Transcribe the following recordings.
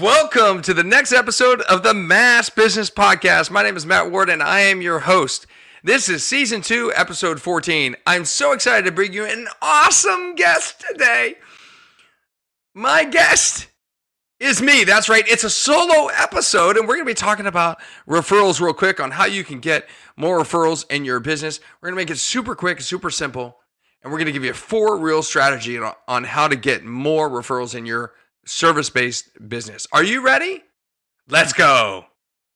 Welcome to the next episode of the Mass Business Podcast. My name is Matt Ward and I am your host. This is Season 2, Episode 14. I'm so excited to bring you an awesome guest today. My guest is me. That's right. It's a solo episode and we're going to be talking about referrals real quick on how you can get more referrals in your business. We're going to make it super quick, super simple, and we're going to give you 4 real strategies on how to get more referrals in your service-based business. Are you ready? Let's go.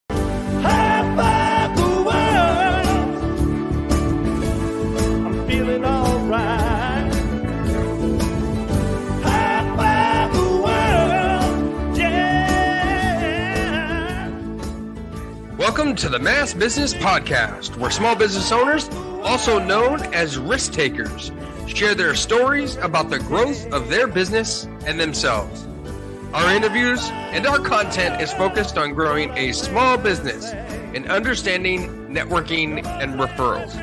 Welcome to the Mass Business Podcast, where small business owners, also known as risk takers, share their stories about the growth of their business and themselves. Our interviews and our content is focused on growing a small business and understanding networking and referrals.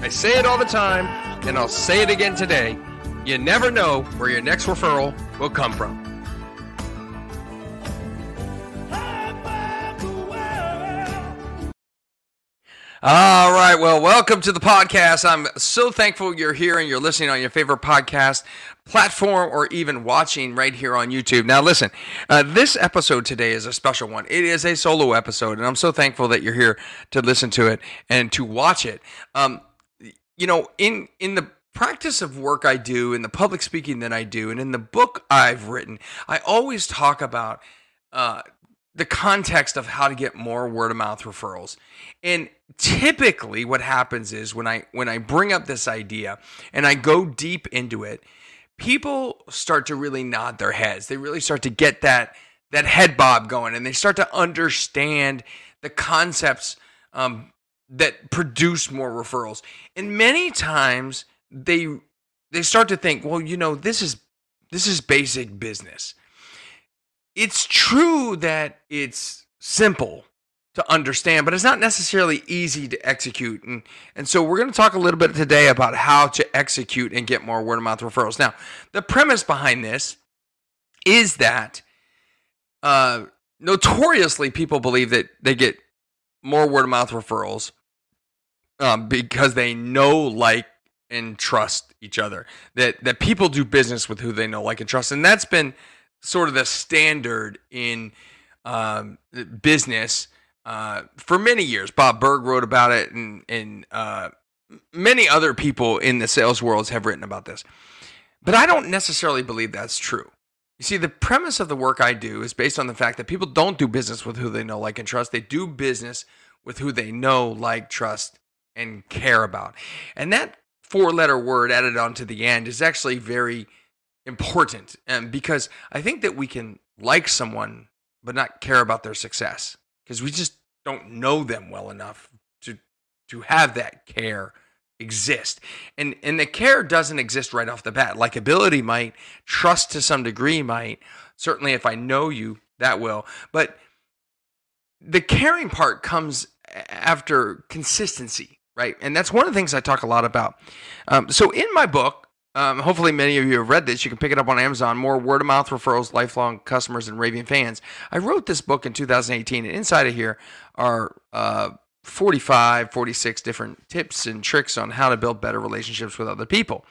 I say it all the time, and I'll say it again today. You never know where your next referral will come from. All right, well, welcome to the podcast. I'm so thankful you're here and you're listening on your favorite podcast platform or even watching right here on YouTube. Now, listen, this episode today is a special one. It is a solo episode, and I'm so thankful that you're here to listen to it and to watch it. You know, in the practice of work I do, in the public speaking that I do, and in the book I've written, I always talk about the context of how to get more word-of-mouth referrals. And typically what happens is when I bring up this idea and I go deep into it, people start to really nod their heads. They really start to get that head bob going, and they start to understand the concepts that produce more referrals. And many times they start to think, well, you know, this is basic business. It's true that it's simple to understand, but it's not necessarily easy to execute. And so we're going to talk a little bit today about how to execute and get more word-of-mouth referrals. Now, the premise behind this is that notoriously people believe that they get more word-of-mouth referrals because they know, like, and trust each other, that people do business with who they know, like, and trust. And that's been sort of the standard in business for many years. Bob Berg wrote about it, and many other people in the sales worlds have written about this. But I don't necessarily believe that's true. You see, the premise of the work I do is based on the fact that people don't do business with who they know, like, and trust. They do business with who they know, like, trust, and care about. And that 4-letter word added on to the end is actually very important, and because I think that we can like someone but not care about their success because we just don't know them well enough to have that care exist. And the care doesn't exist right off the bat. Likeability might, trust to some degree might. Certainly, if I know you, that will. But the caring part comes after consistency, right? And that's one of the things I talk a lot about. So in my book, hopefully many of you have read this. You can pick it up on Amazon. More word-of-mouth referrals, lifelong customers, and raving fans. I wrote this book in 2018, and inside of here are 46 different tips and tricks on how to build better relationships with other people.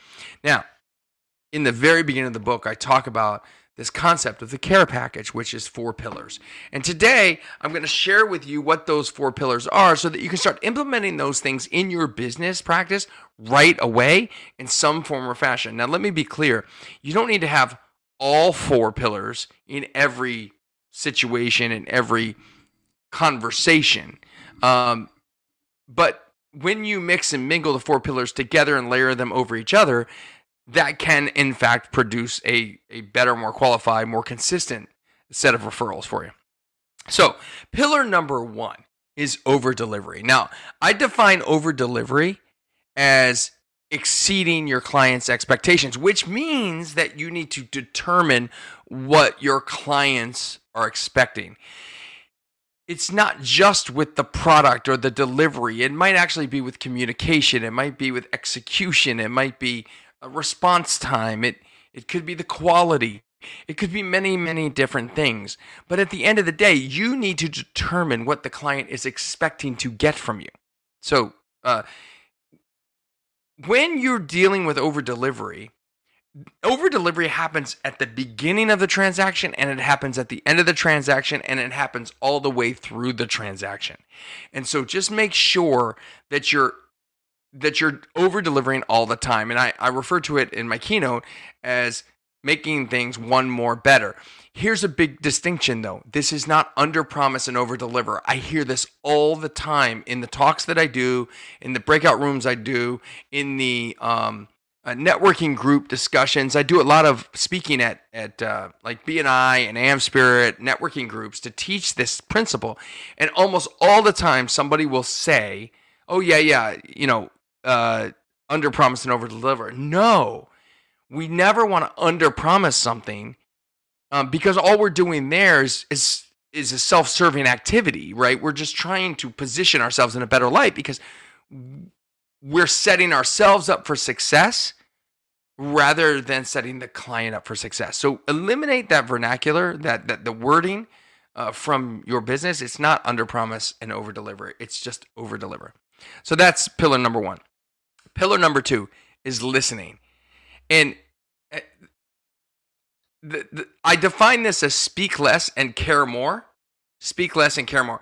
Now, in the very beginning of the book, I talk about this concept of the care package, which is 4 pillars. And today, I'm going to share with you what those 4 pillars are so that you can start implementing those things in your business practice right away in some form or fashion. Now, let me be clear. You don't need to have all 4 pillars in every situation and every conversation. But when you mix and mingle the 4 pillars together and layer them over each other, that can, in fact, produce a better, more qualified, more consistent set of referrals for you. So pillar number 1 is over-delivery. Now, I define over-delivery as exceeding your client's expectations, which means that you need to determine what your clients are expecting. It's not just with the product or the delivery. It might actually be with communication. It might be with execution. It might be a response time. It could be the quality. It could be many, many different things. But at the end of the day, you need to determine what the client is expecting to get from you. So when you're dealing with over-delivery happens at the beginning of the transaction, and it happens at the end of the transaction, and it happens all the way through the transaction. And so just make sure that you're over-delivering all the time. And I refer to it in my keynote as making things one more better. Here's a big distinction though. This is not under-promise and over-deliver. I hear this all the time in the talks that I do, in the breakout rooms I do, in the networking group discussions. I do a lot of speaking at like BNI and AmSpirit networking groups to teach this principle. And almost all the time somebody will say, oh yeah, under-promise and over-deliver. No. We never want to underpromise something because all we're doing there is a self-serving activity, right? We're just trying to position ourselves in a better light because we're setting ourselves up for success rather than setting the client up for success. So eliminate that vernacular, that the wording from your business. It's not underpromise and overdeliver. It's just overdeliver. So that's pillar number one. Pillar number two is listening. And I define this as speak less and care more. Speak less and care more.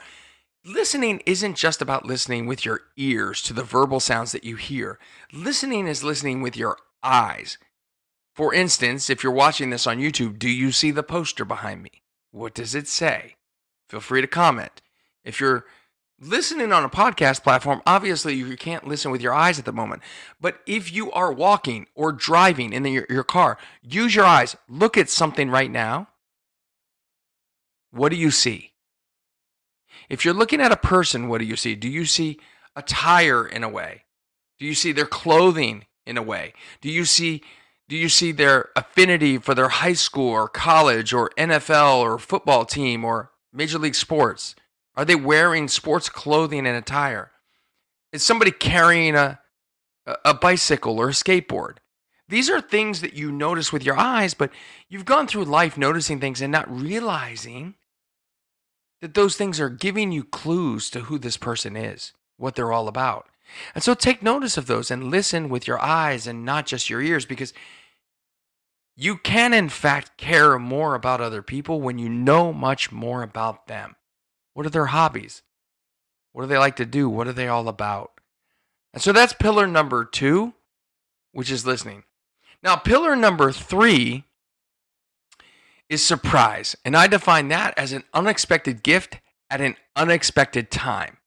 Listening isn't just about listening with your ears to the verbal sounds that you hear. Listening is listening with your eyes. For instance, if you're watching this on YouTube, do you see the poster behind me? What does it say? Feel free to comment. If you're listening on a podcast platform, obviously you can't listen with your eyes at the moment. But if you are walking or driving in your car, use your eyes. Look at something right now. What do you see? If you're looking at a person, what do you see? Do you see a tire in a way? Do you see their clothing in a way? Do you see their affinity for their high school or college or NFL or football team or Major League Sports? Are they wearing sports clothing and attire? Is somebody carrying a bicycle or a skateboard? These are things that you notice with your eyes, but you've gone through life noticing things and not realizing that those things are giving you clues to who this person is, what they're all about. And so take notice of those and listen with your eyes and not just your ears, because you can, in fact, care more about other people when you know much more about them. What are their hobbies? What do they like to do? What are they all about? And so that's pillar number two, which is listening. Now, pillar number three is surprise. And I define that as an unexpected gift at an unexpected time.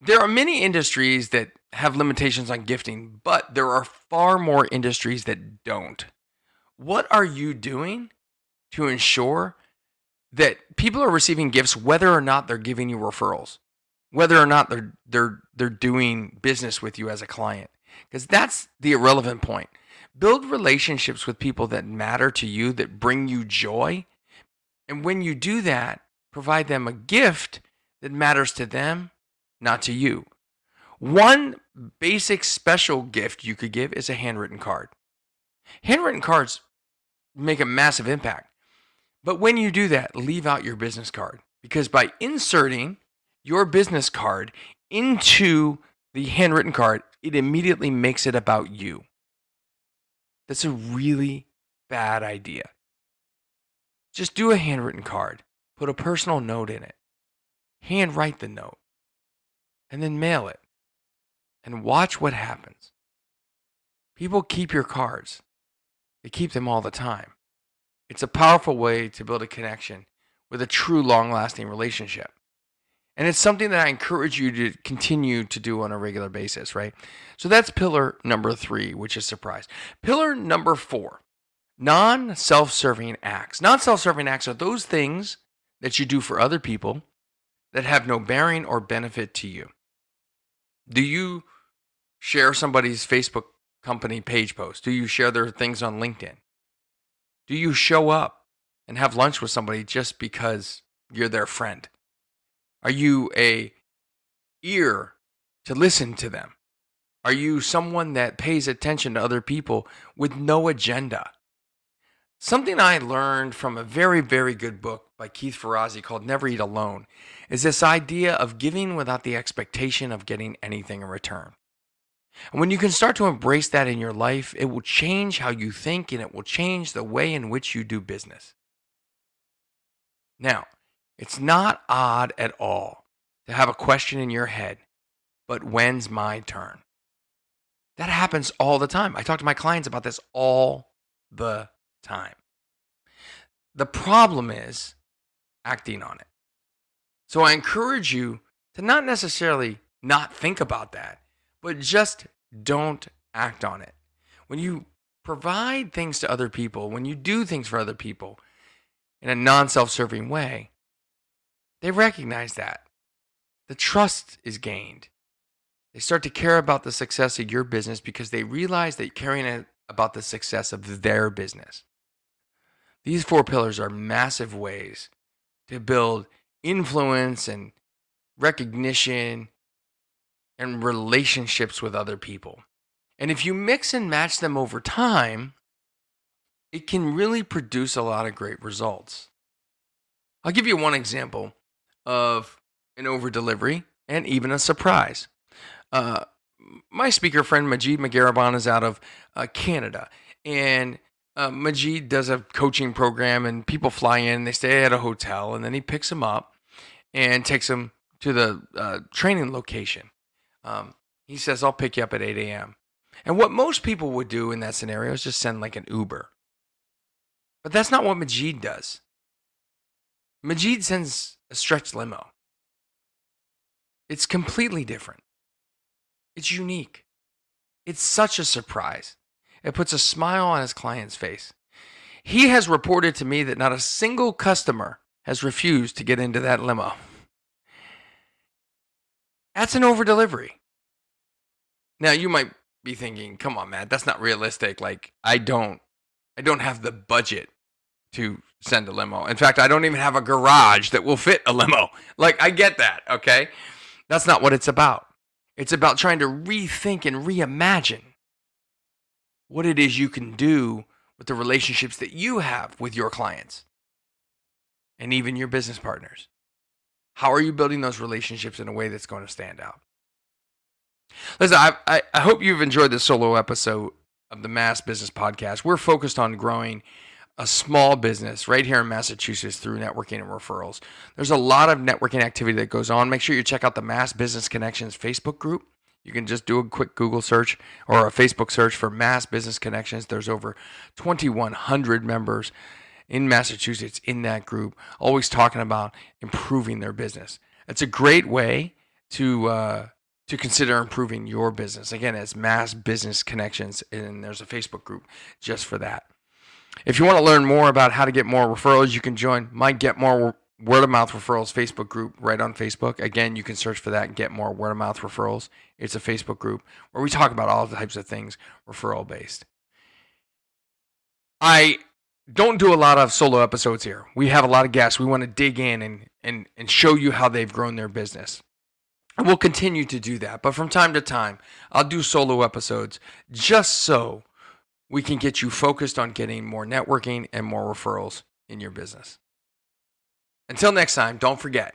There are many industries that have limitations on gifting, but there are far more industries that don't. What are you doing to ensure that people are receiving gifts whether or not they're giving you referrals, whether or not they're doing business with you as a client? Because that's the irrelevant point. Build relationships with people that matter to you, that bring you joy. And when you do that, provide them a gift that matters to them, not to you. One basic special gift you could give is a handwritten card. Handwritten cards make a massive impact. But when you do that, leave out your business card, because by inserting your business card into the handwritten card, it immediately makes it about you. That's a really bad idea. Just do a handwritten card, put a personal note in it, handwrite the note, and then mail it, and watch what happens. People keep your cards. They keep them all the time. It's a powerful way to build a connection with a true long-lasting relationship. And it's something that I encourage you to continue to do on a regular basis, right? So that's pillar number three, which is surprise. Pillar number four, non-self-serving acts. Non-self-serving acts are those things that you do for other people that have no bearing or benefit to you. Do you share somebody's Facebook company page post? Do you share their things on LinkedIn? Do you show up and have lunch with somebody just because you're their friend? Are you an ear to listen to them? Are you someone that pays attention to other people with no agenda? Something I learned from a very, very good book by Keith Ferrazzi called Never Eat Alone is this idea of giving without the expectation of getting anything in return. And when you can start to embrace that in your life, it will change how you think and it will change the way in which you do business. Now, it's not odd at all to have a question in your head, but when's my turn? That happens all the time. I talk to my clients about this all the time. The problem is acting on it. So I encourage you to not necessarily not think about that, but just don't act on it. When you provide things to other people, when you do things for other people in a non-self-serving way, they recognize that. The trust is gained. They start to care about the success of your business because they realize that you're caring about the success of their business. These four pillars are massive ways to build influence and recognition and relationships with other people. And if you mix and match them over time, it can really produce a lot of great results. I'll give you one example of an over-delivery and even a surprise. My speaker friend, Majid Magarabon, is out of Canada. And Majid does a coaching program, and people fly in, they stay at a hotel, and then he picks them up and takes them to the training location. He says, I'll pick you up at 8 a.m. And what most people would do in that scenario is just send like an Uber. But that's not what Majid does. Majid sends a stretch limo. It's completely different. It's unique. It's such a surprise. It puts a smile on his client's face. He has reported to me that not a single customer has refused to get into that limo. That's an over-delivery. Now, you might be thinking, come on, Matt, that's not realistic. Like, I don't have the budget to send a limo. In fact, I don't even have a garage that will fit a limo. Like, I get that, okay? That's not what it's about. It's about trying to rethink and reimagine what it is you can do with the relationships that you have with your clients and even your business partners. How are you building those relationships in a way that's going to stand out? Listen, I hope you've enjoyed this solo episode of the Mass Business Podcast. We're focused on growing a small business right here in Massachusetts through networking and referrals. There's a lot of networking activity that goes on. Make sure you check out the Mass Business Connections Facebook group. You can just do a quick Google search or a Facebook search for Mass Business Connections. There's over 2,100 members in Massachusetts in that group, always talking about improving their business. It's a great way to consider improving your business. Again, it's Mass Business Connections, and there's a Facebook group just for that. If you want to learn more about how to get more referrals, you can join my Get More Word of Mouth Referrals Facebook group right on Facebook. Again, you can search for that and Get More Word of Mouth Referrals. It's a Facebook group where we talk about all the types of things referral-based. I don't do a lot of solo episodes here. We have a lot of guests. We want to dig in and show you how they've grown their business. And we'll continue to do that. But from time to time, I'll do solo episodes just so we can get you focused on getting more networking and more referrals in your business. Until next time, don't forget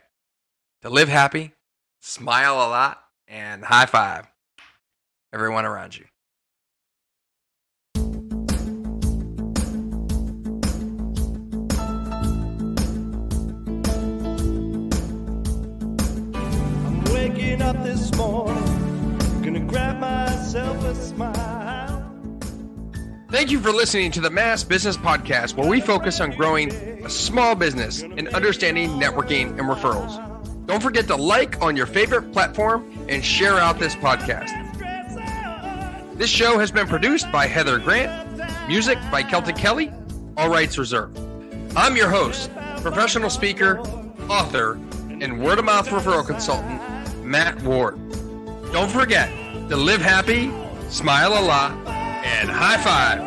to live happy, smile a lot, and high five everyone around you. I'm waking up this morning, gonna grab myself a smile. Thank you for listening to the Mass Business Podcast, where we focus on growing a small business and understanding networking and referrals. Don't forget to like on your favorite platform and share out this podcast. This show has been produced by Heather Grant, music by Celtic Kelly, all rights reserved. I'm your host, professional speaker, author, and word-of-mouth referral consultant, Matt Ward. Don't forget to live happy, smile a lot, and high five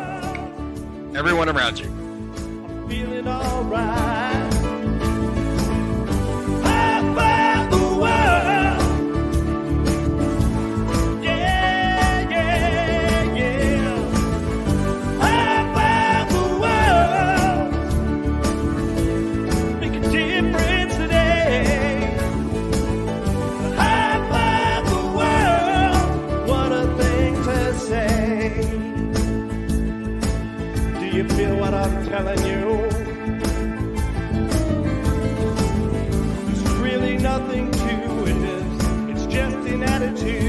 everyone around you. I'm feeling all right. High five the world. Yeah, yeah, yeah. High five the world. you feel what I'm telling you? There's really nothing to it, it's just an attitude.